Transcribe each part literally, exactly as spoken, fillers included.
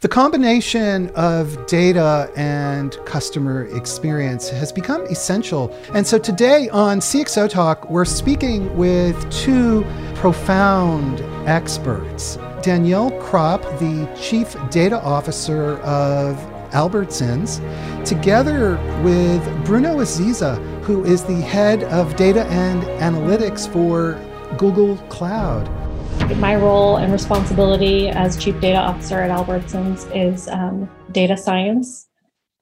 The combination of data and customer experience has become essential. And so today on C X O Talk, we're speaking with two profound experts. Danielle Kropp, the Chief Data Officer of Albertsons, together with Bruno Aziza, who is the Head of Data and Analytics for Google Cloud. My role and responsibility as Chief Data Officer at Albertsons is um, data science,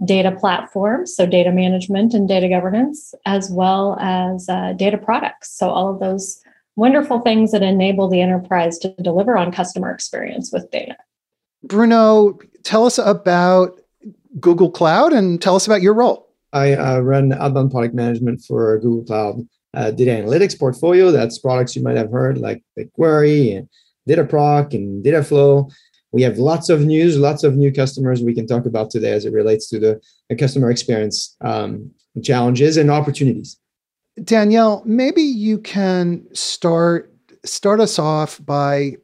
data platforms, so data management and data governance, as well as uh, data products. So all of those wonderful things that enable the enterprise to deliver on customer experience with data. Bruno, tell us about Google Cloud and tell us about your role. I uh, run outbound product management for Google Cloud. Uh, data analytics portfolio, that's products you might have heard like BigQuery and DataProc and Dataflow. We have lots of news, lots of new customers we can talk about today as it relates to the, the customer experience um, challenges and opportunities. Danielle, maybe you can start start us off by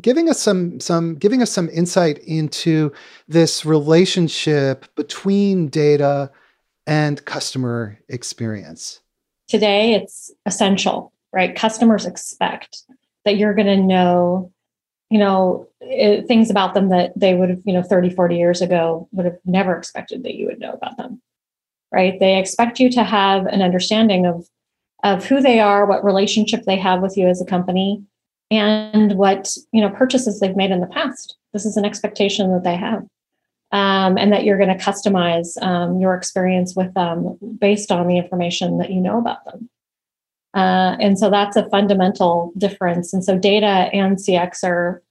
giving us some some giving us some insight into this relationship between data and customer experience. Today, it's essential, right? Customers expect that you're going to know, you know, it, things about them that they would have, you know, thirty, forty years ago would have never expected that you would know about them, right? They expect you to have an understanding of, of who they are, what relationship they have with you as a company, and what, you know, purchases they've made in the past. This is an expectation that they have. Um, and that you're going to customize um, your experience with them based on the information that you know about them. Uh, and so that's a fundamental difference. And so data and C X are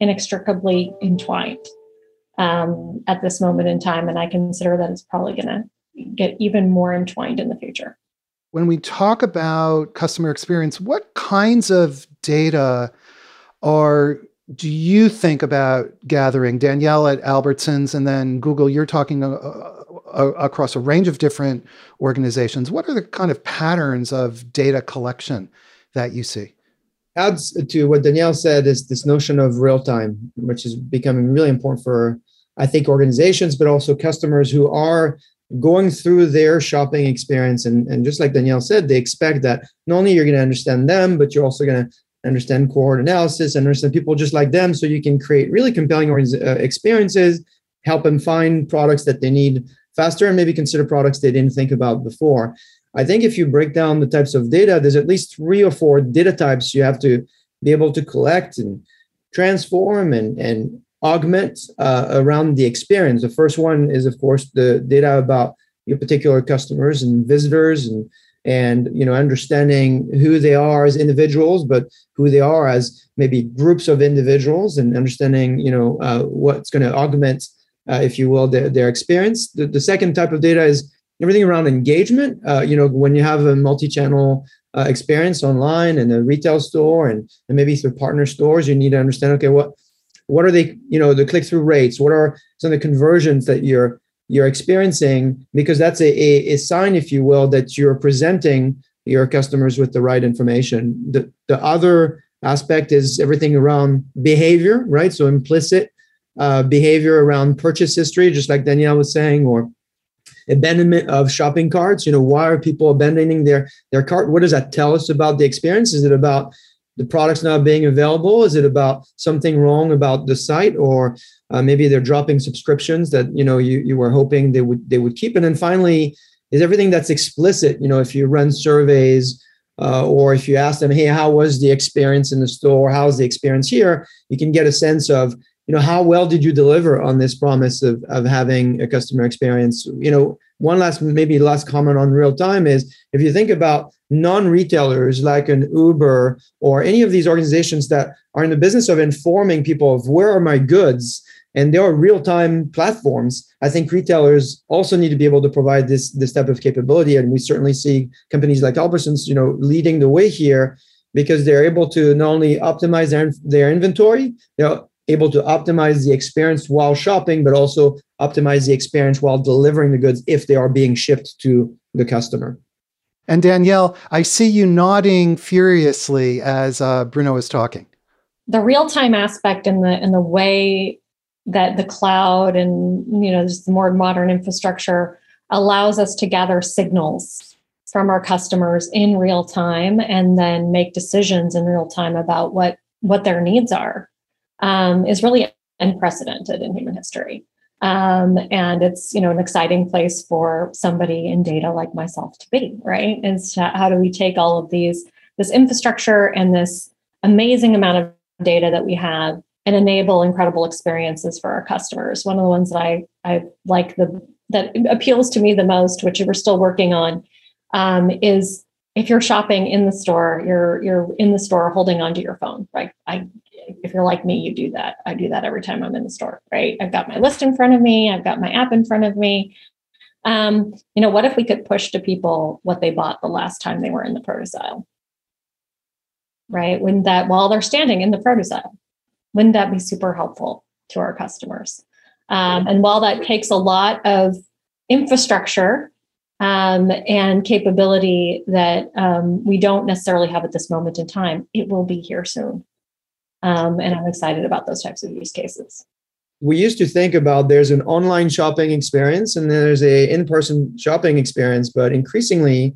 inextricably entwined um, at this moment in time. And I consider that it's probably going to get even more entwined in the future. When we talk about customer experience, what kinds of data are do you think about gathering? Danielle at Albertsons and then Google, you're talking uh, uh, across a range of different organizations. What are the kind of patterns of data collection that you see? Adds to what Danielle said is this notion of real time, which is becoming really important for, I think, organizations, but also customers who are going through their shopping experience. And, and just like Danielle said, they expect that not only you're going to understand them, but you're also going to understand cohort analysis, understand people just like them, so you can create really compelling experiences, help them find products that they need faster, and maybe consider products they didn't think about before. I think if you break down the types of data, there's at least three or four data types you have to be able to collect and transform and, and augment uh, around the experience. The first one is, of course, the data about your particular customers and visitors and And, you know, understanding who they are as individuals, but who they are as maybe groups of individuals, and understanding, you know, uh, what's going to augment, uh, if you will, their, their experience. The, the second type of data is everything around engagement. Uh, you know, when you have a multi-channel uh, experience online and a retail store and, and maybe through partner stores, you need to understand, okay, what what are they, you know, the click-through rates? What are some of the conversions that you're you're experiencing, because that's a, a, a sign, if you will, that you're presenting your customers with the right information. The, the other aspect is everything around behavior, right? So implicit uh, behavior around purchase history, just like Danielle was saying, or abandonment of shopping carts. You know, why are people abandoning their, their cart? What does that tell us about the experience? Is it about the product's not being available? Is it about something wrong about the site, or uh, maybe they're dropping subscriptions that you know you, you were hoping they would they would keep? And then finally, is everything that's explicit. You know, if you run surveys uh, or if you ask them, hey, how was the experience in the store? How's the experience here? You can get a sense of you know how well did you deliver on this promise of of having a customer experience. You know, one last maybe last comment on real time is if you think about non-retailers like an Uber or any of these organizations that are in the business of informing people of where are my goods, and there are real-time platforms, I think retailers also need to be able to provide this, this type of capability. And we certainly see companies like Albertsons, you know, leading the way here, because they're able to not only optimize their, their inventory, they're able to optimize the experience while shopping, but also optimize the experience while delivering the goods if they are being shipped to the customer. And Danielle, I see you nodding furiously as uh, Bruno is talking. The real-time aspect and the and the way that the cloud and, you know, just the more modern infrastructure allows us to gather signals from our customers in real time and then make decisions in real time about what, what their needs are, um, is really unprecedented in human history. Um, and it's, you know, an exciting place for somebody in data like myself to be, right? And so how do we take all of these, this infrastructure and this amazing amount of data that we have and enable incredible experiences for our customers? One of the ones that I, I like the, that appeals to me the most, which we're still working on, um, is if you're shopping in the store, you're, you're in the store holding onto your phone, right? I, if you're like me, you do that. I do that every time I'm in the store, right? I've got my list in front of me. I've got my app in front of me. Um, you know, what if we could push to people what they bought the last time they were in the produce aisle, right? Wouldn't that, while they're standing in the produce aisle, wouldn't that be super helpful to our customers? Um, and while that takes a lot of infrastructure um, and capability that um, we don't necessarily have at this moment in time, it will be here soon. Um, and I'm excited about those types of use cases. We used to think about there's an online shopping experience and there's a in-person shopping experience, but increasingly,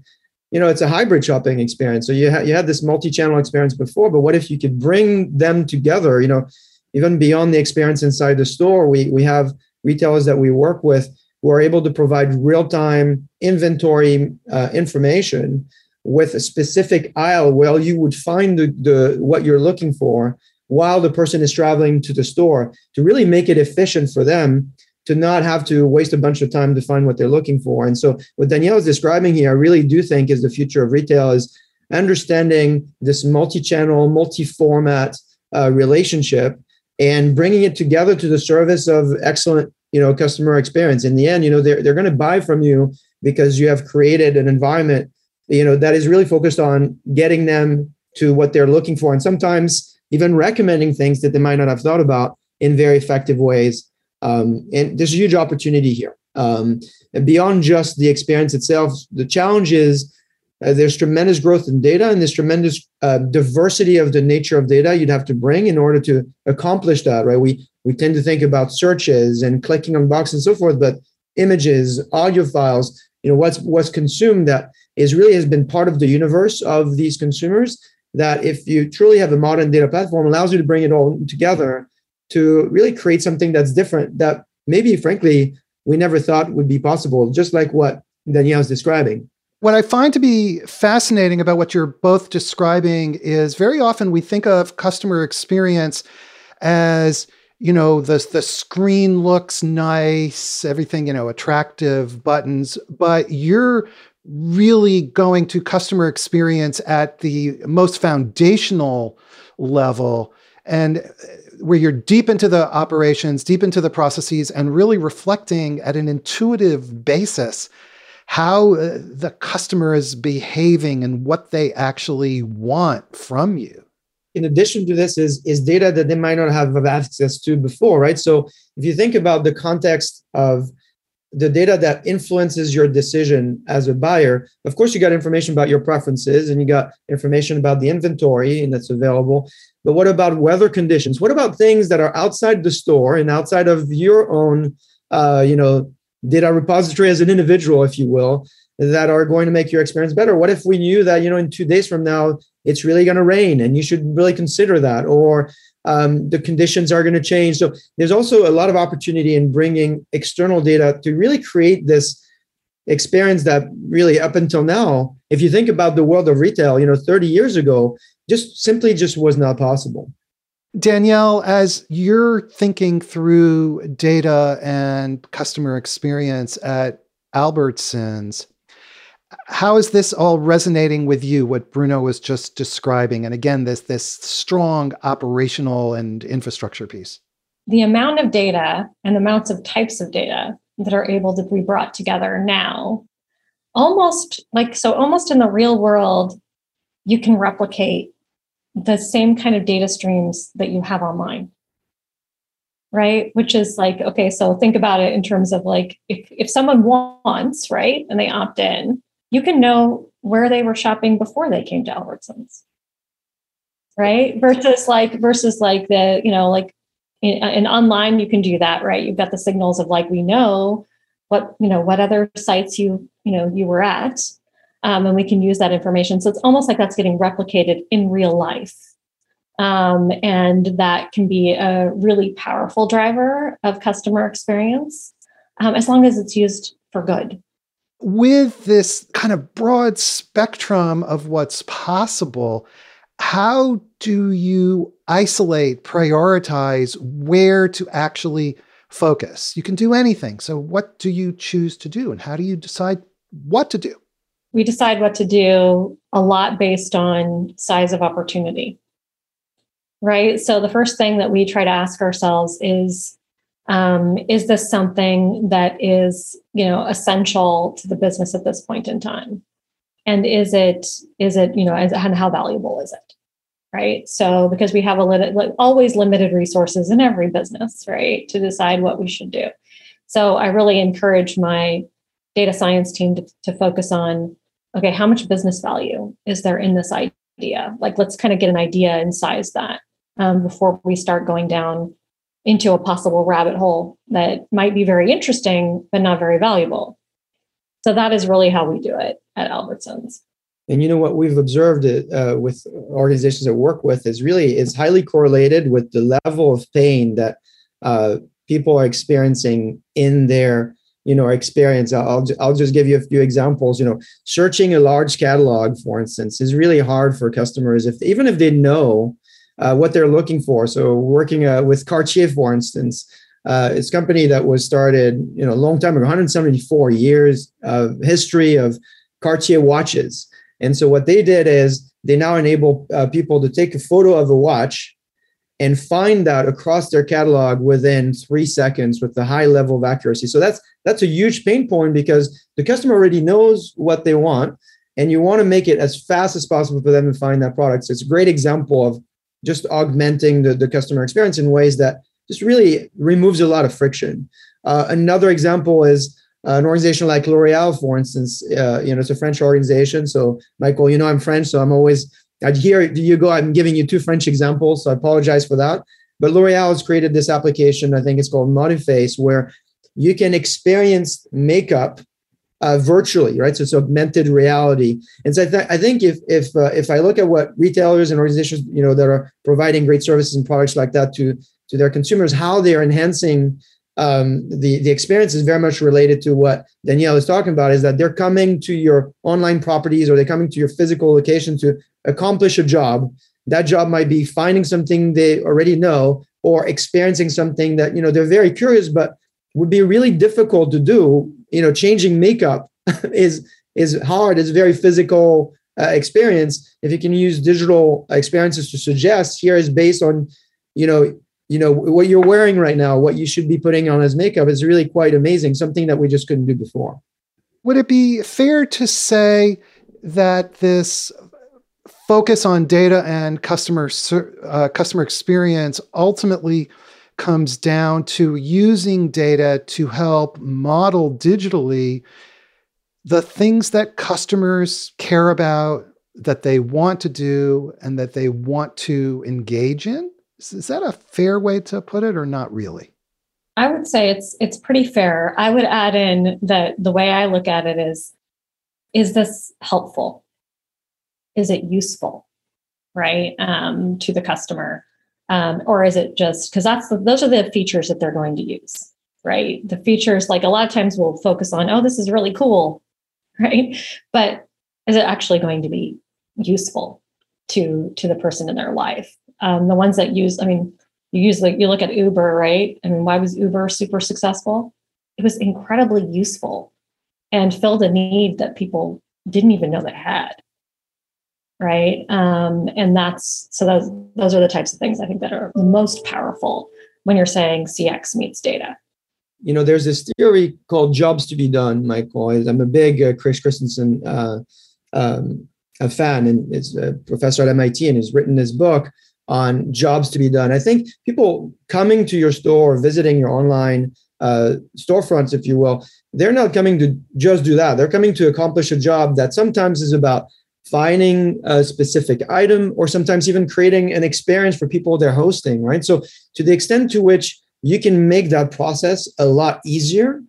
you know, it's a hybrid shopping experience. So you, ha- you had this multi-channel experience before, but what if you could bring them together, you know, even beyond the experience inside the store? We, we have retailers that we work with who are able to provide real-time inventory uh, information with a specific aisle where you would find the, the what you're looking for while the person is traveling to the store, to really make it efficient for them to not have to waste a bunch of time to find what they're looking for. And so what Danielle is describing here, I really do think is the future of retail, is understanding this multi-channel, multi-format uh, relationship and bringing it together to the service of excellent, you know, customer experience. In the end, you know, they're, they're going to buy from you because you have created an environment, you know, that is really focused on getting them to what they're looking for. And sometimes even recommending things that they might not have thought about in very effective ways. Um, and there's a huge opportunity here. Um, and beyond just the experience itself, the challenge is uh, there's tremendous growth in data and there's tremendous uh, diversity of the nature of data you'd have to bring in order to accomplish that, right? We we tend to think about searches and clicking on boxes and so forth, but images, audio files, you know, what's what's consumed that is really has been part of the universe of these consumers, that if you truly have a modern data platform, allows you to bring it all together to really create something that's different, that maybe, frankly, we never thought would be possible, just like what Danielle is describing. What I find to be fascinating about what you're both describing is very often we think of customer experience as, you know, the, the screen looks nice, everything, you know, attractive, buttons, but you're really going to customer experience at the most foundational level, and where you're deep into the operations, deep into the processes, and really reflecting at an intuitive basis how the customer is behaving and what they actually want from you. In addition to this is, is data that they might not have access to before, right? So if you think about the context of the data that influences your decision as a buyer, of course, you got information about your preferences and you got information about the inventory and that's available. But what about weather conditions? What about things that are outside the store and outside of your own, uh, you know, data repository as an individual, if you will, that are going to make your experience better? What if we knew that, you know, in two days from now, it's really going to rain and you should really consider that, or Um, the conditions are going to change. So there's also a lot of opportunity in bringing external data to really create this experience that really up until now, if you think about the world of retail, you know, thirty years ago, just simply just was not possible. Danielle, as you're thinking through data and customer experience at Albertsons, how is this all resonating with you, what Bruno was just describing? And again, this, this strong operational and infrastructure piece. The amount of data and amounts of types of data that are able to be brought together now, almost like, so almost in the real world, you can replicate the same kind of data streams that you have online, right? Which is like, okay, so think about it in terms of like, if, if someone wants, right, and they opt in, you can know where they were shopping before they came to Albertsons, right? Versus like, versus like the, you know, like in, in online, you can do that, right? You've got the signals of like, we know what, you know, what other sites you, you know, you were at, um, and we can use that information. So it's almost like that's getting replicated in real life. Um, and that can be a really powerful driver of customer experience, um, as long as it's used for good. With this kind of broad spectrum of what's possible, how do you isolate, prioritize where to actually focus? You can do anything. So what do you choose to do and how do you decide what to do? We decide what to do a lot based on size of opportunity, right? So the first thing that we try to ask ourselves is, um, is this something that is, you know, essential to the business at this point in time? And is it, is it, you know, and how valuable is it? Right. So, because we have a limit, like always limited resources in every business, right, to decide what we should do. So I really encourage my data science team to, to focus on, okay, how much business value is there in this idea? Like, let's kind of get an idea and size that um, before we start going down into a possible rabbit hole that might be very interesting, but not very valuable. So that is really how we do it at Albertsons. And you know what we've observed uh, with organizations that work with is really it's highly correlated with the level of pain that uh, people are experiencing in their, you know, experience. I'll, I'll just give you a few examples. You know, searching a large catalog, for instance, is really hard for customers, if even if they know Uh, what they're looking for. So working uh, with Cartier, for instance, uh, it's a company that was started, you know, a long time ago, one hundred seventy-four years of history of Cartier watches. And so what they did is they now enable uh, people to take a photo of a watch and find out across their catalog within three seconds with the high level of accuracy. So that's that's a huge pain point because the customer already knows what they want, and you want to make it as fast as possible for them to find that product. So it's a great example of just augmenting the, the customer experience in ways that just really removes a lot of friction. Uh, another example is uh, an organization like L'Oreal, for instance. Uh, you know, it's a French organization. So, Michael, you know I'm French, so I'm always, I'd hear you go, I'm giving you two French examples, so I apologize for that. But L'Oreal has created this application, I think it's called Modiface, where you can experience makeup Uh, virtually, right? So it's augmented reality. And so I, th- I think if if uh, if I look at what retailers and organizations, you know, that are providing great services and products like that to to their consumers, how they are enhancing um, the the experience is very much related to what Danielle is talking about. Is that they're coming to your online properties or they're coming to your physical location to accomplish a job. That job might be finding something they already know or experiencing something that, you know, they're very curious but would be really difficult to do. You know, changing makeup is is hard. It's a very physical uh, experience. If you can use digital experiences to suggest here is based on, you know, you know what you're wearing right now, what you should be putting on as makeup is really quite amazing. Something that we just couldn't do before. Would it be fair to say that this focus on data and customer uh, customer experience ultimately comes down to using data to help model digitally the things that customers care about, that they want to do, and that they want to engage in? Is, is that a fair way to put it or not really? I would say it's it's pretty fair. I would add in that the way I look at it is, is this helpful? Is it useful, right, um, to the customer? Um, or is it just because that's the, those are the features that they're going to use, right? The features, like a lot of times we'll focus on, oh, this is really cool, right? But is it actually going to be useful to to the person in their life? Um, the ones that use, I mean, you use like you look at Uber, right? I mean, why was Uber super successful? It was incredibly useful and filled a need that people didn't even know they had. Right. Um, and that's so those those are the types of things I think that are most powerful when you're saying C X meets data. You know, there's this theory called jobs to be done, Michael. I'm a big uh, Chris Christensen uh, um, a fan, and is a professor at M I T and has written this book on jobs to be done. I think people coming to your store or visiting your online uh, storefronts, if you will, they're not coming to just do that. They're coming to accomplish a job that sometimes is about finding a specific item, or sometimes even creating an experience for people they're hosting, right? So to the extent to which you can make that process a lot easier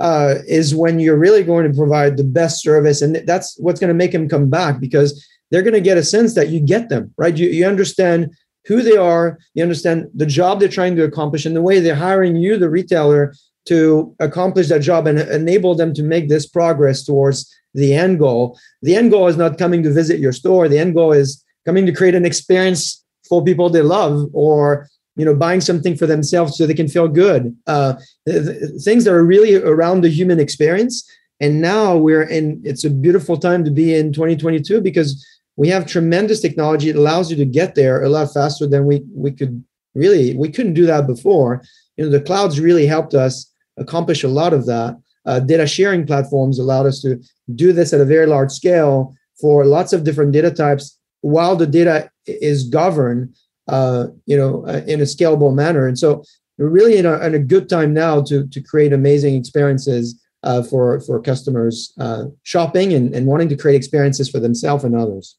uh, is when you're really going to provide the best service. And that's what's going to make them come back, because they're going to get a sense that you get them, right? You, you understand who they are, you understand the job they're trying to accomplish, and the way they're hiring you, the retailer, to accomplish that job and enable them to make this progress towards the end goal. The end goal is not coming to visit your store. The end goal is coming to create an experience for people they love, or, you know, buying something for themselves so they can feel good. Uh, th- th- things that are really around the human experience. And now we're in, it's a beautiful time to be in twenty twenty-two, because we have tremendous technology. It allows you to get there a lot faster than we we could really, we couldn't do that before. You know, the clouds really helped us accomplish a lot of that. Uh, data sharing platforms allowed us to do this at a very large scale for lots of different data types, while the data is governed, uh, you know, uh, in a scalable manner. And so we're really in a, in a good time now to, to create amazing experiences uh, for, for customers uh, shopping and, and wanting to create experiences for themselves and others.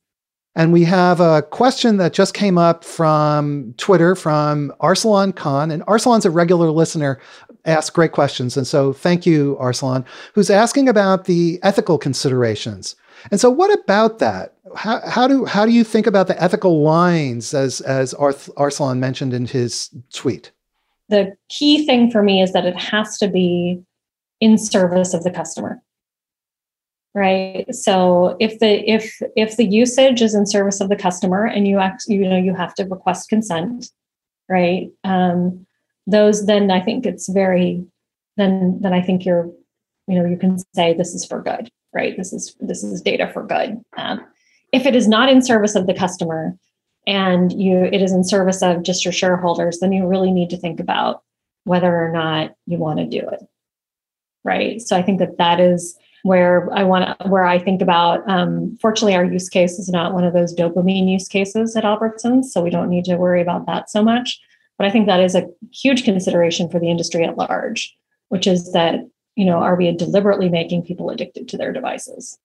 And we have a question that just came up from Twitter from Arsalan Khan. And Arsalan's a regular listener, asks great questions. And so thank you, Arsalan, who's asking about the ethical considerations. And so what about that? How, how do how do you think about the ethical lines, as, as Arth- Arsalan mentioned in his tweet? The key thing for me is that it has to be in service of the customer. Right. So if the if if the usage is in service of the customer, and you act, you know, you have to request consent, right? Um, those then I think it's very then then I think you're, you know, you can say this is for good, right? This is this is data for good. Um, if it is not in service of the customer, and you it is in service of just your shareholders, then you really need to think about whether or not you want to do it, right? So I think that that is where I want to, where I think about, um, fortunately, our use case is not one of those dopamine use cases at Albertsons, so we don't need to worry about that so much. But I think that is a huge consideration for the industry at large, which is that, you know, are we deliberately making people addicted to their devices?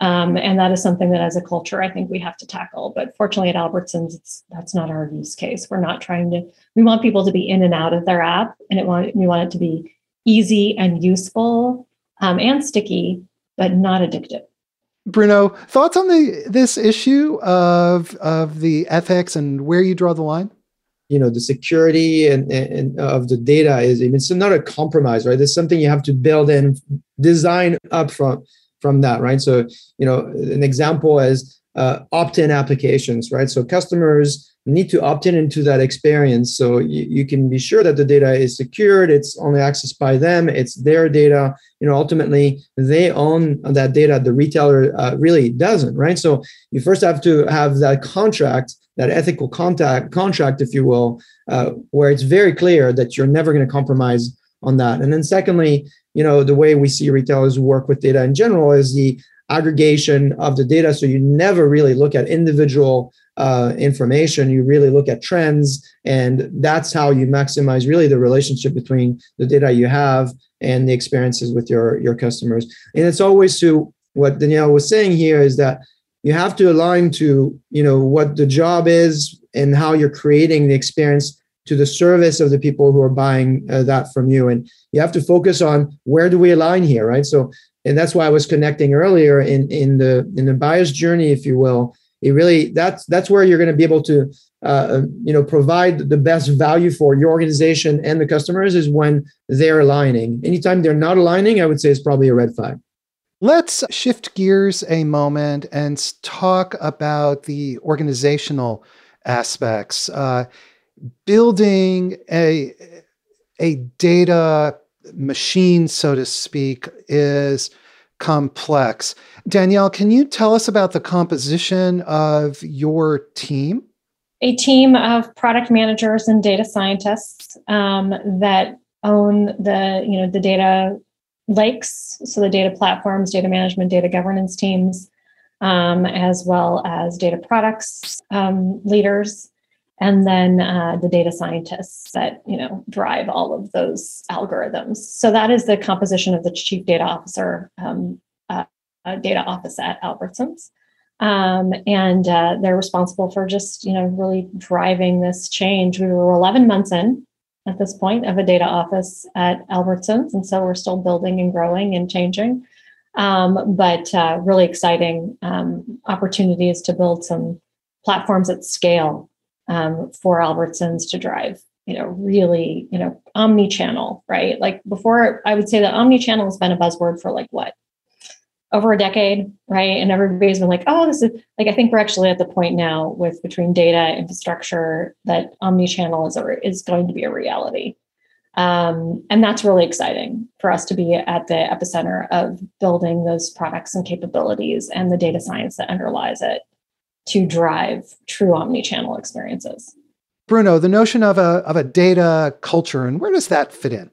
Um, and that is something that as a culture, I think we have to tackle. But fortunately at Albertsons, it's, that's not our use case. We're not trying to, we want people to be in and out of their app, and it want, we want it to be easy and useful. Um, and sticky, but not addictive. Bruno, thoughts on the this issue of of the ethics and where you draw the line? You know, the security and, and, and of the data is, I mean, it's not a compromise, right? There's something you have to build and design up from, from that, right? So, you know, an example is uh, opt-in applications, right? So customers need to opt in into that experience. So you, you can be sure that the data is secured. It's only accessed by them. It's their data. You know, ultimately they own that data. The retailer uh, really doesn't, right? So you first have to have that contract, that ethical contact contract, if you will, uh, where it's very clear that you're never going to compromise on that. And then secondly, you know, the way we see retailers work with data in general is the aggregation of the data. So you never really look at individual uh, information. You really look at trends, and that's how you maximize really the relationship between the data you have and the experiences with your, your customers. And it's always to what Danielle was saying here is that you have to align to, you know, what the job is and how you're creating the experience to the service of the people who are buying uh, that from you. And you have to focus on where do we align here, right? So, and that's why I was connecting earlier in, in the in the buyer's journey, if you will. It really that's that's where you're going to be able to uh, you know provide the best value for your organization and the customers is when they're aligning. Anytime they're not aligning, I would say it's probably a red flag. Let's shift gears a moment and talk about the organizational aspects. Uh, building a a data machine, so to speak, is complex. Danielle, can you tell us about the composition of your team? A team of product managers and data scientists um, that own the, you know, the data lakes, so the data platforms, data management, data governance teams, um, as well as data products um, leaders. And then uh, the data scientists that, you know, drive all of those algorithms. So that is the composition of the chief data officer, um, uh, data office at Albertsons. Um, and uh, they're responsible for just, you know, really driving this change. We were eleven months in at this point of a data office at Albertsons. And so we're still building and growing and changing, um, but uh, really exciting um, opportunities to build some platforms at scale um, for Albertsons to drive, you know, really, you know, omni-channel, right? Like before, I would say that omni-channel has been a buzzword for like what? Over a decade, right? And everybody's been like, oh, this is like, I think we're actually at the point now with between data infrastructure that omnichannel is a, is going to be a reality. Um, and that's really exciting for us to be at the epicenter of building those products and capabilities and the data science that underlies it to drive true omnichannel experiences. Bruno, the notion of a, of a data culture, and where does that fit in?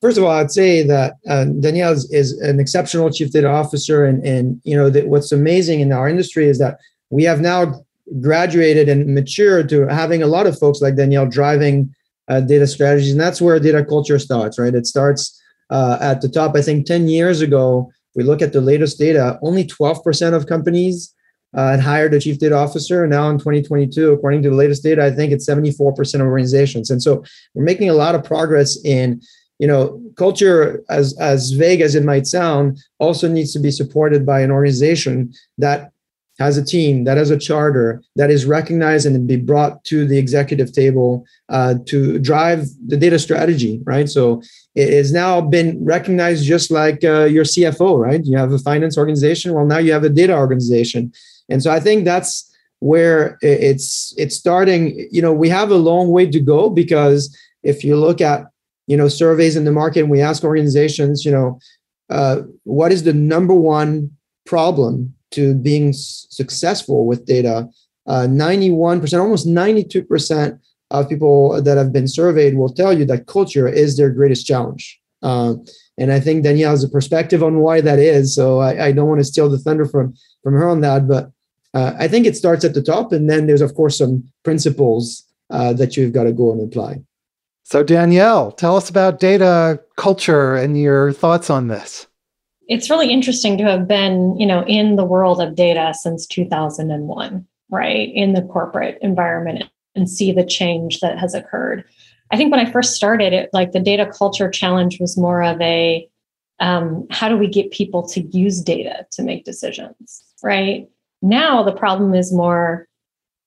First of all, I'd say that uh, Danielle is, is an exceptional chief data officer. And, and you know, that what's amazing in our industry is that we have now graduated and matured to having a lot of folks like Danielle driving uh, data strategies. And that's where data culture starts, right? It starts uh, at the top. I think ten years ago, we look at the latest data, only twelve percent of companies uh, hired a chief data officer. Now in twenty twenty-two, according to the latest data, I think it's seventy-four percent of organizations. And so we're making a lot of progress in, you know, culture, as, as vague as it might sound, also needs to be supported by an organization that has a team, that has a charter, that is recognized and be brought to the executive table uh, to drive the data strategy, right? So it has now been recognized just like uh, your C F O, right? You have a finance organization. Well, now you have a data organization. And so I think that's where it's it's starting. You know, we have a long way to go, because if you look at, you know, surveys in the market, and we ask organizations, you know, uh, what is the number one problem to being s- successful with data? Uh, ninety-one percent, almost ninety-two percent of people that have been surveyed will tell you that culture is their greatest challenge. Uh, and I think Danielle has a perspective on why that is. So I, I don't want to steal the thunder from, from her on that. But uh, I think it starts at the top. And then there's, of course, some principles uh, that you've got to go and apply. So Danielle, tell us about data culture and your thoughts on this. It's really interesting to have been, you know, in the world of data since two thousand one, right? In the corporate environment, and see the change that has occurred. I think when I first started it, like the data culture challenge was more of a, um, how do we get people to use data to make decisions, right? Now the problem is more,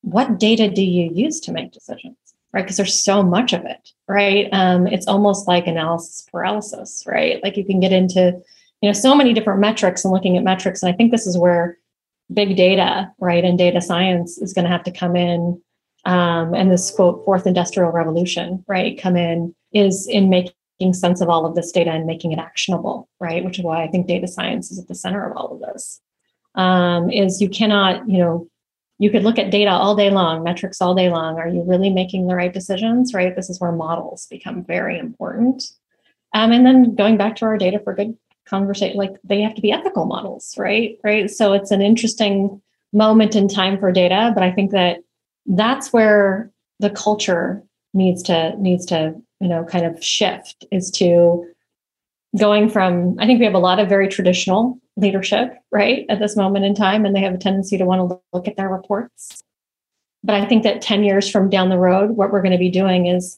what data do you use to make decisions? Right, because there's so much of it, right? Um, it's almost like analysis paralysis, right? Like you can get into, you know, so many different metrics and looking at metrics. And I think this is where big data, right, and data science is going to have to come in, um, and this quote fourth industrial revolution, right, come in is in making sense of all of this data and making it actionable, right? Which is why I think data science is at the center of all of this. Um, is you cannot, you know. You could look at data all day long, metrics all day long. Are you really making the right decisions, right? This is where models become very important. Um, and then going back to our data for good conversation, like they have to be ethical models, right? Right. So it's an interesting moment in time for data, but I think that that's where the culture needs to, needs to, you know, kind of shift, is to going from, I think we have a lot of very traditional leadership, right, at this moment in time, and they have a tendency to want to look at their reports. But I think that ten years from down the road, what we're going to be doing is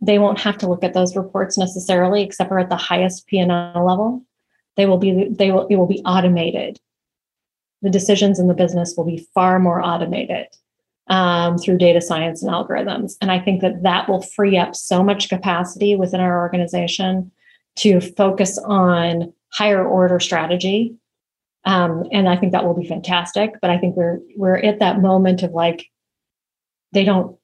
they won't have to look at those reports necessarily, except for at the highest P and L level. They will be, they will, it will be automated. The decisions in the business will be far more automated um, through data science and algorithms. And I think that that will free up so much capacity within our organization to focus on higher order strategy. Um, and I think that will be fantastic. But I think we're we're at that moment of like, they don't,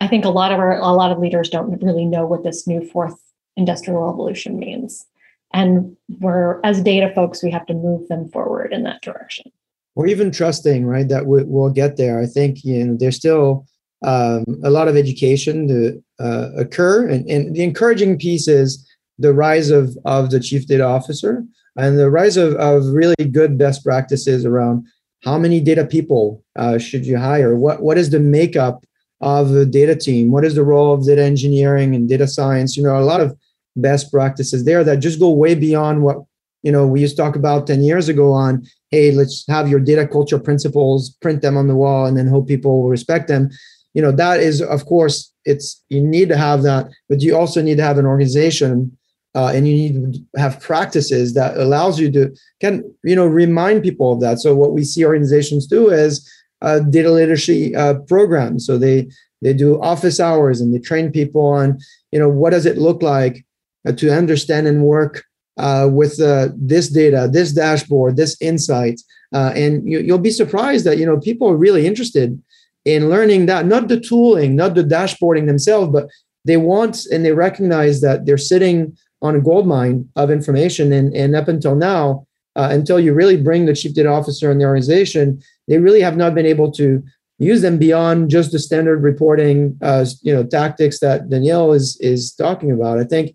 I think a lot of our, a lot of leaders don't really know what this new fourth industrial revolution means. And we're, as data folks, we have to move them forward in that direction. Or even trusting, right, that we, we'll get there. I think, you know, there's still um, a lot of education to uh, occur. And, and the encouraging piece is the rise of, of the chief data officer and the rise of, of really good best practices around how many data people uh, should you hire? What, what is the makeup of the data team? What is the role of data engineering and data science? You know, a lot of best practices there that just go way beyond what, you know, we used to talk about ten years ago on, hey, let's have your data culture principles, print them on the wall, and then hope people will respect them. You know, that is, of course, it's, you need to have that, but you also need to have an organization uh, and you need to have practices that allows you to, can, you know, remind people of that. So what we see organizations do is uh, data literacy uh, programs. So they, they do office hours and they train people on, you know, what does it look like to understand and work uh, with uh, this data, this dashboard, this insight. Uh, and you, you'll be surprised that, you know, people are really interested in learning that, not the tooling, not the dashboarding themselves, but they want and they recognize that they're sitting on a gold mine of information. And, and up until now, uh, until you really bring the chief data officer in the organization, they really have not been able to use them beyond just the standard reporting uh, you know, tactics that Danielle is, is talking about. I think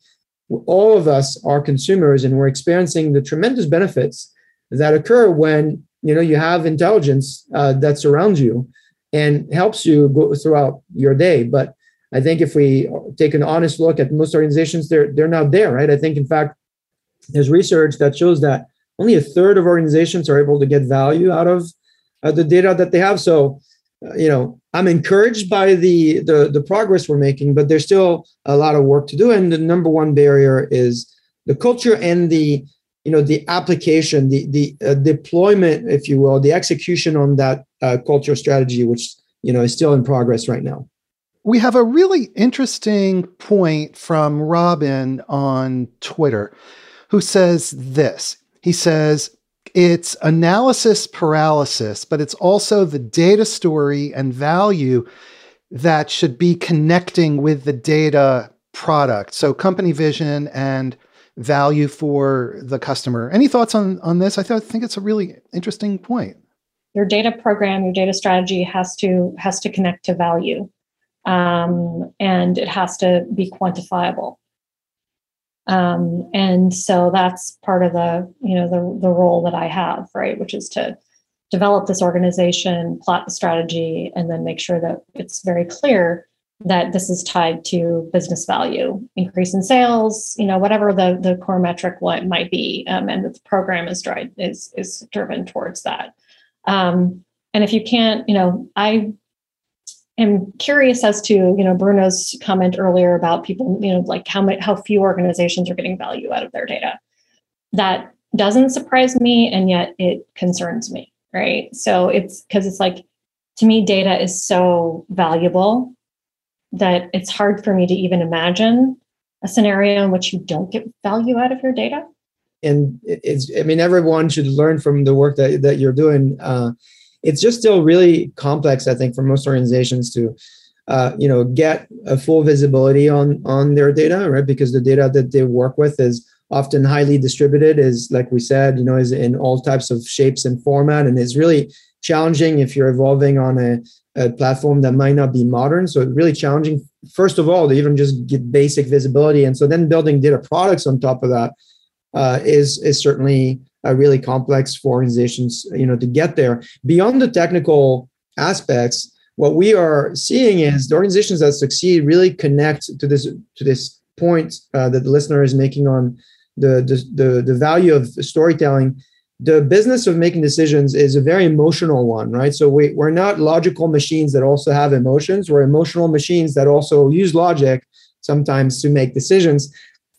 all of us are consumers and we're experiencing the tremendous benefits that occur when, you know, you have intelligence uh, that surrounds you and helps you go throughout your day. But I think if we take an honest look at most organizations, they're, they're not there, right? I think, in fact, there's research that shows that only a third of organizations are able to get value out of uh, the data that they have. So, uh, you know, I'm encouraged by the, the, the progress we're making, but there's still a lot of work to do. And the number one barrier is the culture and the, you know, the application, the, the uh, deployment, if you will, the execution on that uh, culture strategy, which, you know, is still in progress right now. We have a really interesting point from Robin on Twitter, who says this. He says, it's analysis paralysis, but it's also the data story and value that should be connecting with the data product. So company vision and value for the customer. Any thoughts on, on this? I, th- I think it's a really interesting point. Your data program, your data strategy has to has to connect to value, um, and it has to be quantifiable. Um, and so that's part of the, you know, the, the role that I have, right, which is to develop this organization, plot the strategy, and then make sure that it's very clear that this is tied to business value, increase in sales, you know, whatever the, the core metric might be, um, and that the program is, drive, is, is driven towards that. Um, and if you can't, you know, I am curious as to, you know, Bruno's comment earlier about people, you know, like how many, how few organizations are getting value out of their data. That doesn't surprise me, and yet it concerns me, right? So it's, because it's like, to me, data is so valuable that it's hard for me to even imagine a scenario in which you don't get value out of your data. And it's, I mean, everyone should learn from the work that, that you're doing. Uh, it's just still really complex, I think, for most organizations to, uh, you know, get a full visibility on, on their data, right? Because the data that they work with is often highly distributed, is, like we said, you know, is in all types of shapes and format, and is really challenging if you're evolving on a, a platform that might not be modern. So it's really challenging, first of all, to even just get basic visibility. And so then building data products on top of that uh, is, is certainly uh, really complex for organizations, you know, to get there. Beyond the technical aspects, what we are seeing is the organizations that succeed really connect to this, to this point uh, that the listener is making on the, the, the, the value of storytelling. The business of making decisions is a very emotional one, right? So we, we're not logical machines that also have emotions. We're emotional machines that also use logic sometimes to make decisions.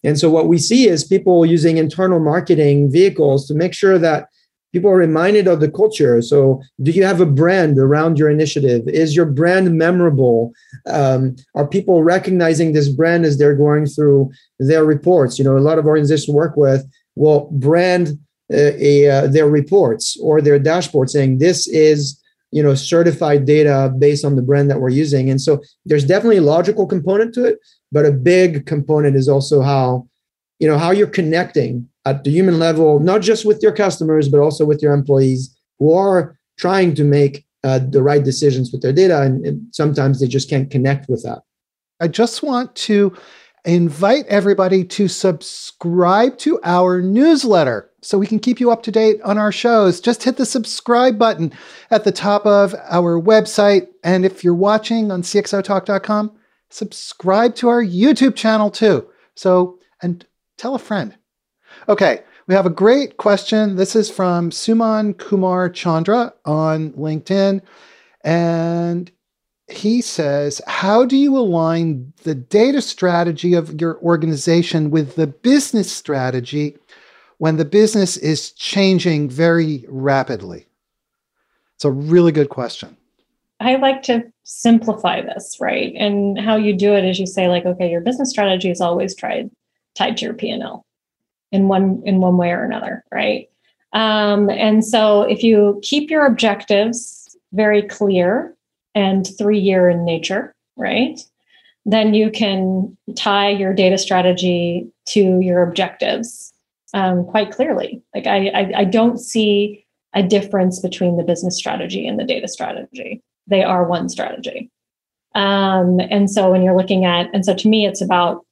And so what we see is people using internal marketing vehicles to make sure that people are reminded of the culture. So do you have a brand around your initiative? Is your brand memorable? Um, are people recognizing this brand as they're going through their reports? You know, a lot of organizations we work with will brand A, uh, their reports or their dashboard, saying this is, you know, certified data based on the brand that we're using. And so there's definitely a logical component to it, but a big component is also how, you know, how you're connecting at the human level, not just with your customers, but also with your employees who are trying to make uh, the right decisions with their data. And, and sometimes they just can't connect with that. I just want to invite everybody to subscribe to our newsletter, so we can keep you up to date on our shows. Just hit the subscribe button at the top of our website. And if you're watching on C X O Talk dot com, subscribe to our YouTube channel too. So, and tell a friend. Okay, we have a great question. This is from Suman Kumar Chandra on LinkedIn. And he says, how do you align the data strategy of your organization with the business strategy when the business is changing very rapidly? It's a really good question. I like to simplify this, right? And how you do it is you say, like, okay, your business strategy is always tried, tied to your P and L in one, in one way or another, right? Um, and so if you keep your objectives very clear and three-year in nature, right? Then you can tie your data strategy to your objectives um, quite clearly. Like I, I, I don't see a difference between the business strategy and the data strategy. They are one strategy. Um, and so when you're looking at, and so to me, it's about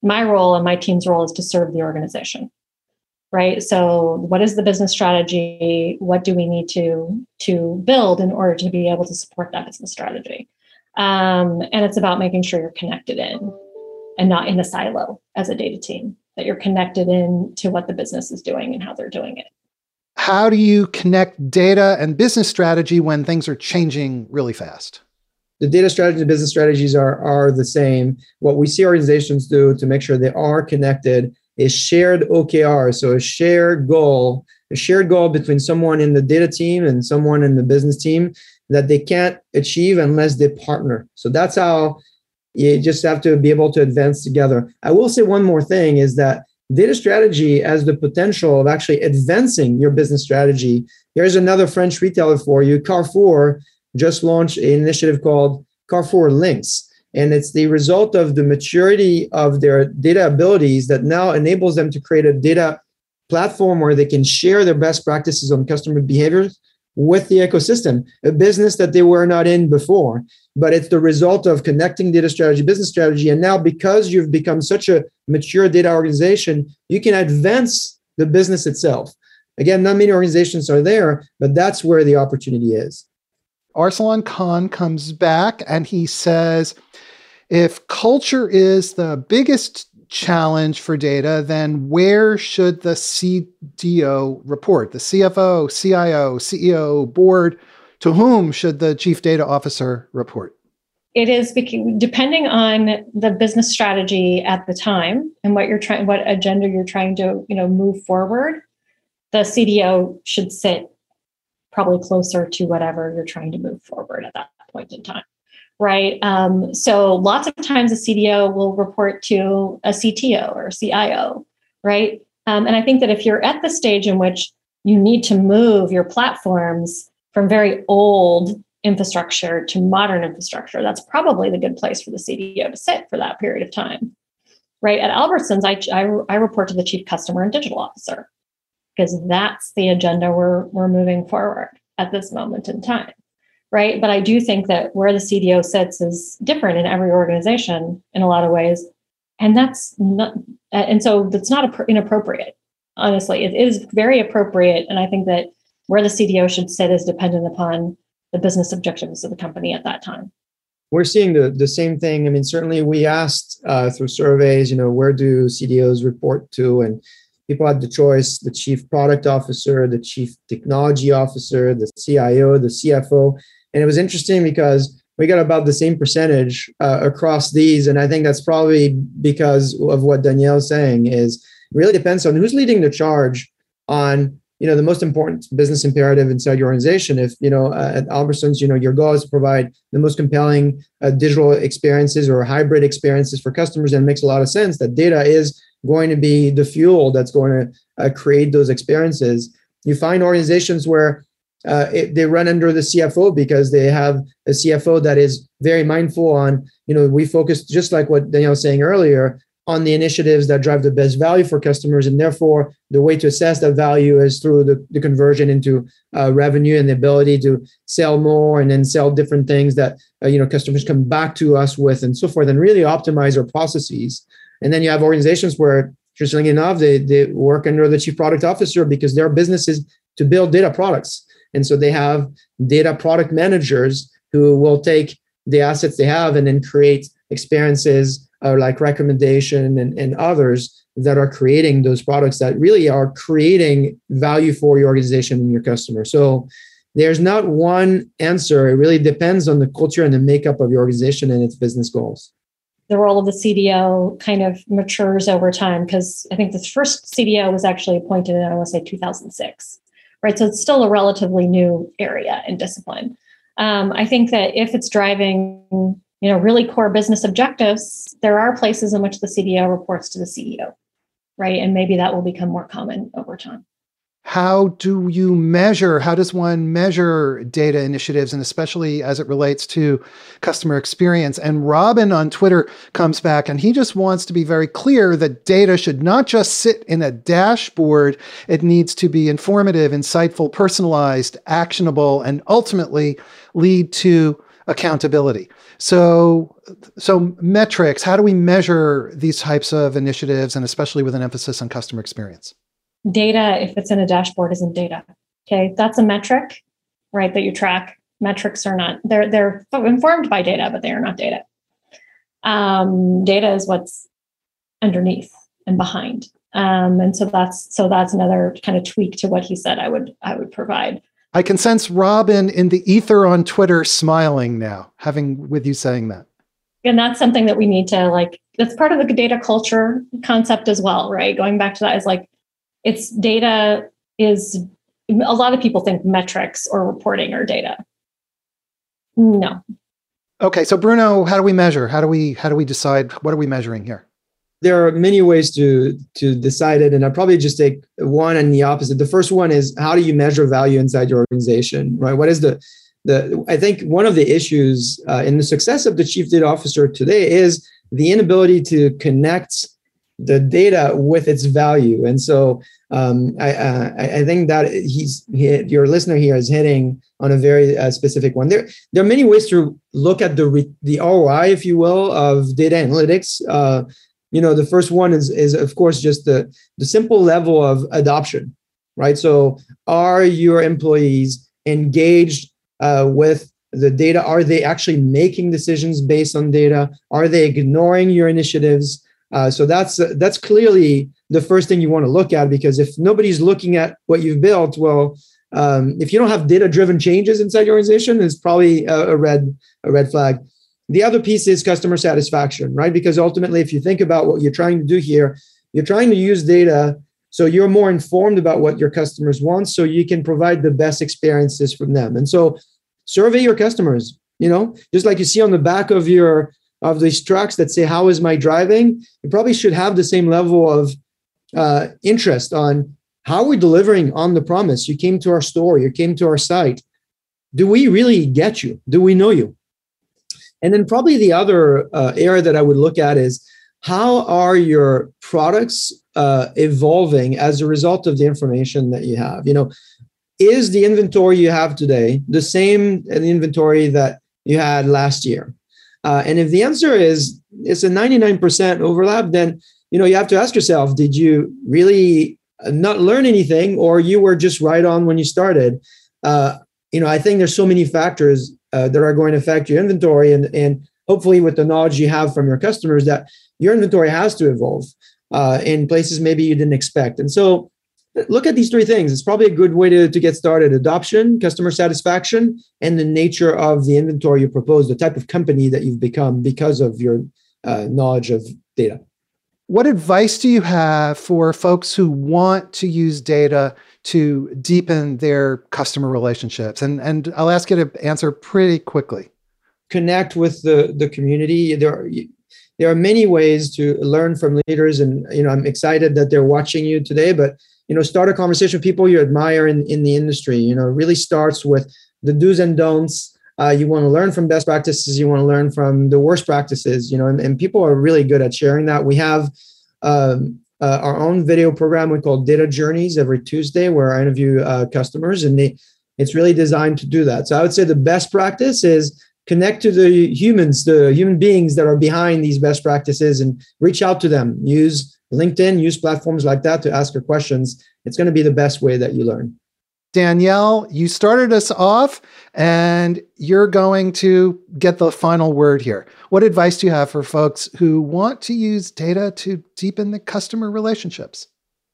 my role and my team's role is to serve the organization, right? So what is the business strategy? What do we need to, to build in order to be able to support that business strategy? Um, and it's about making sure you're connected in and not in a silo as a data team, that you're connected in to what the business is doing and how they're doing it. How do you connect data and business strategy when things are changing really fast? The data strategy and business strategies are, are the same. What we see organizations do to make sure they are connected is shared O K R, so a shared goal, a shared goal between someone in the data team and someone in the business team that they can't achieve unless they partner. So that's how you just have to be able to advance together. I will say one more thing is that data strategy has the potential of actually advancing your business strategy. Here's another French retailer for you. Carrefour just launched an initiative called Carrefour Links. And it's the result of the maturity of their data abilities that now enables them to create a data platform where they can share their best practices on customer behaviors with the ecosystem, a business that they were not in before. But it's the result of connecting data strategy, business strategy. And now because you've become such a mature data organization, you can advance the business itself. Again, not many organizations are there, but that's where the opportunity is. Arsalan Khan comes back and he says, if culture is the biggest challenge for data, then where should the C D O report? The C F O, C I O, C E O, board, to whom should the chief data officer report? It is depending on the business strategy at the time and what you're trying, what agenda you're trying to, you know, move forward. The C D O should sit probably closer to whatever you're trying to move forward at that point in time. Right. Um, so lots of times a C D O will report to a C T O or C I O. Right. Um, and I think that if you're at the stage in which you need to move your platforms from very old infrastructure to modern infrastructure, that's probably the good place for the C D O to sit for that period of time. Right. At Albertsons, I, I, I report to the chief customer and digital officer because that's the agenda we're, we're moving forward at this moment in time. Right. But I do think that where the C D O sits is different in every organization in a lot of ways. And that's not, and so that's not inappropriate. Honestly, it is very appropriate. And I think that where the C D O should sit is dependent upon the business objectives of the company at that time. We're seeing the, the same thing. I mean, certainly we asked uh, through surveys, you know, where do C D Os report to? And people had the choice, the chief product officer, the chief technology officer, the C I O, the C F O. And it was interesting because we got about the same percentage uh, across these. And I think that's probably because of what Danielle's saying is really depends on who's leading the charge on, you know, the most important business imperative inside your organization. If, you know, uh, at Albertsons, you know, your goal is to provide the most compelling uh, digital experiences or hybrid experiences for customers, and it makes a lot of sense that data is going to be the fuel that's going to uh, create those experiences. You find organizations where Uh, it, they run under the C F O because they have a C F O that is very mindful on, you know, we focus just like what Danielle was saying earlier on the initiatives that drive the best value for customers. And therefore, the way to assess that value is through the, the conversion into uh, revenue and the ability to sell more and then sell different things that, uh, you know, customers come back to us with and so forth and really optimize our processes. And then you have organizations where, interestingly enough, they, they work under the chief product officer because their business is to build data products. And so they have data product managers who will take the assets they have and then create experiences uh, like recommendation and, and others that are creating those products that really are creating value for your organization and your customer. So there's not one answer. It really depends on the culture and the makeup of your organization and its business goals. The role of the C D O kind of matures over time, because I think the first C D O was actually appointed in, I want to say, two thousand six, right? So it's still a relatively new area and discipline. Um, I think that if it's driving, you know, really core business objectives, there are places in which the C D O reports to the C E O, right? And maybe that will become more common over time. How do you measure? How does one measure data initiatives, and especially as it relates to customer experience? And Robin on Twitter comes back and he just wants to be very clear that data should not just sit in a dashboard. It needs to be informative, insightful, personalized, actionable, and ultimately lead to accountability. So, so metrics, how do we measure these types of initiatives, and especially with an emphasis on customer experience? Data, if it's in a dashboard, isn't data. Okay, that's a metric, right, that you track. Metrics are not, they're they're informed by data, but they are not data. Um, data is what's underneath and behind. Um, and so that's so that's another kind of tweak to what he said I would I would provide. I can sense Robin in the ether on Twitter smiling now, having with you saying that. And that's something that we need to, like, that's part of the data culture concept as well, right? Going back to that is like, it's data is, a lot of people think metrics or reporting or data. No. Okay. So Bruno, how do we measure? How do we, how do we decide? What are we measuring here? There are many ways to, to decide it. And I'll probably just take one and the opposite. The first one is, how do you measure value inside your organization, right? What is the, the, I think one of the issues uh, in the success of the chief data officer today is the inability to connect the data with its value. And so um, I, uh, I think that he's he, your listener here is hitting on a very uh, specific one. There, there are many ways to look at the re, the R O I, if you will, of data analytics. Uh, you know, the first one is, is of course, just the, the simple level of adoption, right? So are your employees engaged uh, with the data? Are they actually making decisions based on data? Are they ignoring your initiatives? Uh, so that's uh, that's clearly the first thing you want to look at, because if nobody's looking at what you've built, well, um, if you don't have data-driven changes inside your organization, it's probably a, a red a red flag. The other piece is customer satisfaction, right? Because ultimately, if you think about what you're trying to do here, you're trying to use data so you're more informed about what your customers want, so you can provide the best experiences from them. And so, survey your customers. You know, just like you see on the back of your of these trucks that say, how is my driving? You probably should have the same level of uh, interest on how we're delivering on the promise. You came to our store, you came to our site. Do we really get you? Do we know you? And then probably the other uh, area that I would look at is, how are your products uh, evolving as a result of the information that you have? You know, is the inventory you have today the same inventory that you had last year? Uh, and if the answer is it's a ninety-nine percent overlap, then, you know, you have to ask yourself, did you really not learn anything, or you were just right on when you started? Uh, you know, I think there's so many factors uh, that are going to affect your inventory, and, and hopefully with the knowledge you have from your customers that your inventory has to evolve uh, in places maybe you didn't expect. And so look at these three things. It's probably a good way to, to get started: adoption, customer satisfaction, and the nature of the inventory you propose, the type of company that you've become because of your uh, knowledge of data. What advice do you have for folks who want to use data to deepen their customer relationships? And, and I'll ask you to answer pretty quickly. Connect with the, the community. There are, there are many ways to learn from leaders. And, you know, I'm excited that they're watching you today, but you know, start a conversation with people you admire in, in the industry. You know, it really starts with the do's and don'ts. Uh, you want to learn from best practices. You want to learn from the worst practices, you know, and, and people are really good at sharing that. We have um, uh, our own video program we call Data Journeys every Tuesday, where I interview uh, customers, and they, it's really designed to do that. So I would say the best practice is connect to the humans, the human beings that are behind these best practices, and reach out to them. Use LinkedIn, use platforms like that to ask your questions. It's going to be the best way that you learn. Danielle, you started us off and you're going to get the final word here. What advice do you have for folks who want to use data to deepen the customer relationships?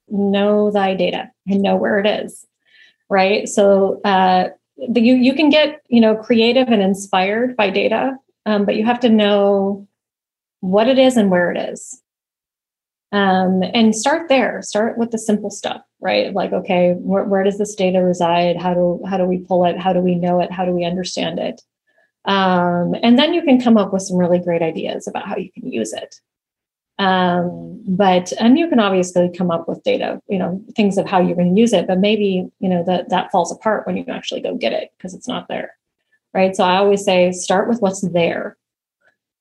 Know thy data and know where it is, right? So uh, you, you can get, you know, creative and inspired by data, um, but you have to know what it is and where it is. Um, and start there, start with the simple stuff, right? Like, okay, where, where does this data reside? How do, how do we pull it? How do we know it? How do we understand it? Um, and then you can come up with some really great ideas about how you can use it. Um, but, and you can obviously come up with data, you know, things of how you're going to use it, but maybe, you know, that, that falls apart when you actually go get it because it's not there, right? So I always say, start with what's there.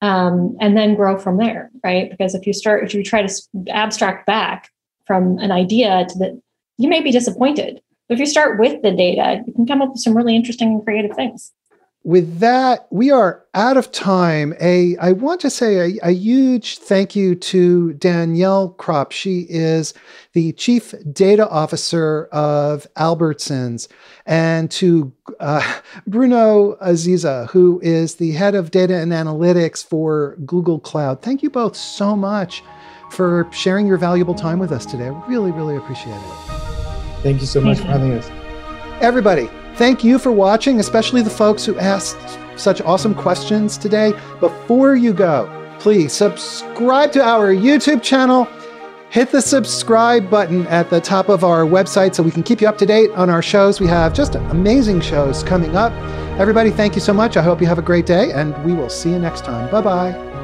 Um, and then grow from there, right? Because if you start, if you try to abstract back from an idea to the, you may be disappointed. But if you start with the data, you can come up with some really interesting and creative things. With that, we are out of time. A, I want to say a, a huge thank you to Danielle Kropp. She is the Chief Data Officer of Albertsons, and to uh, Bruno Aziza, who is the Head of Data and Analytics for Google Cloud. Thank you both so much for sharing your valuable time with us today. I really, really appreciate it. Thank you so much for having us. Everybody, thank you for watching, especially the folks who asked such awesome questions today. Before you go, please subscribe to our YouTube channel. Hit the subscribe button at the top of our website so we can keep you up to date on our shows. We have just amazing shows coming up. Everybody, thank you so much. I hope you have a great day, and we will see you next time. Bye-bye.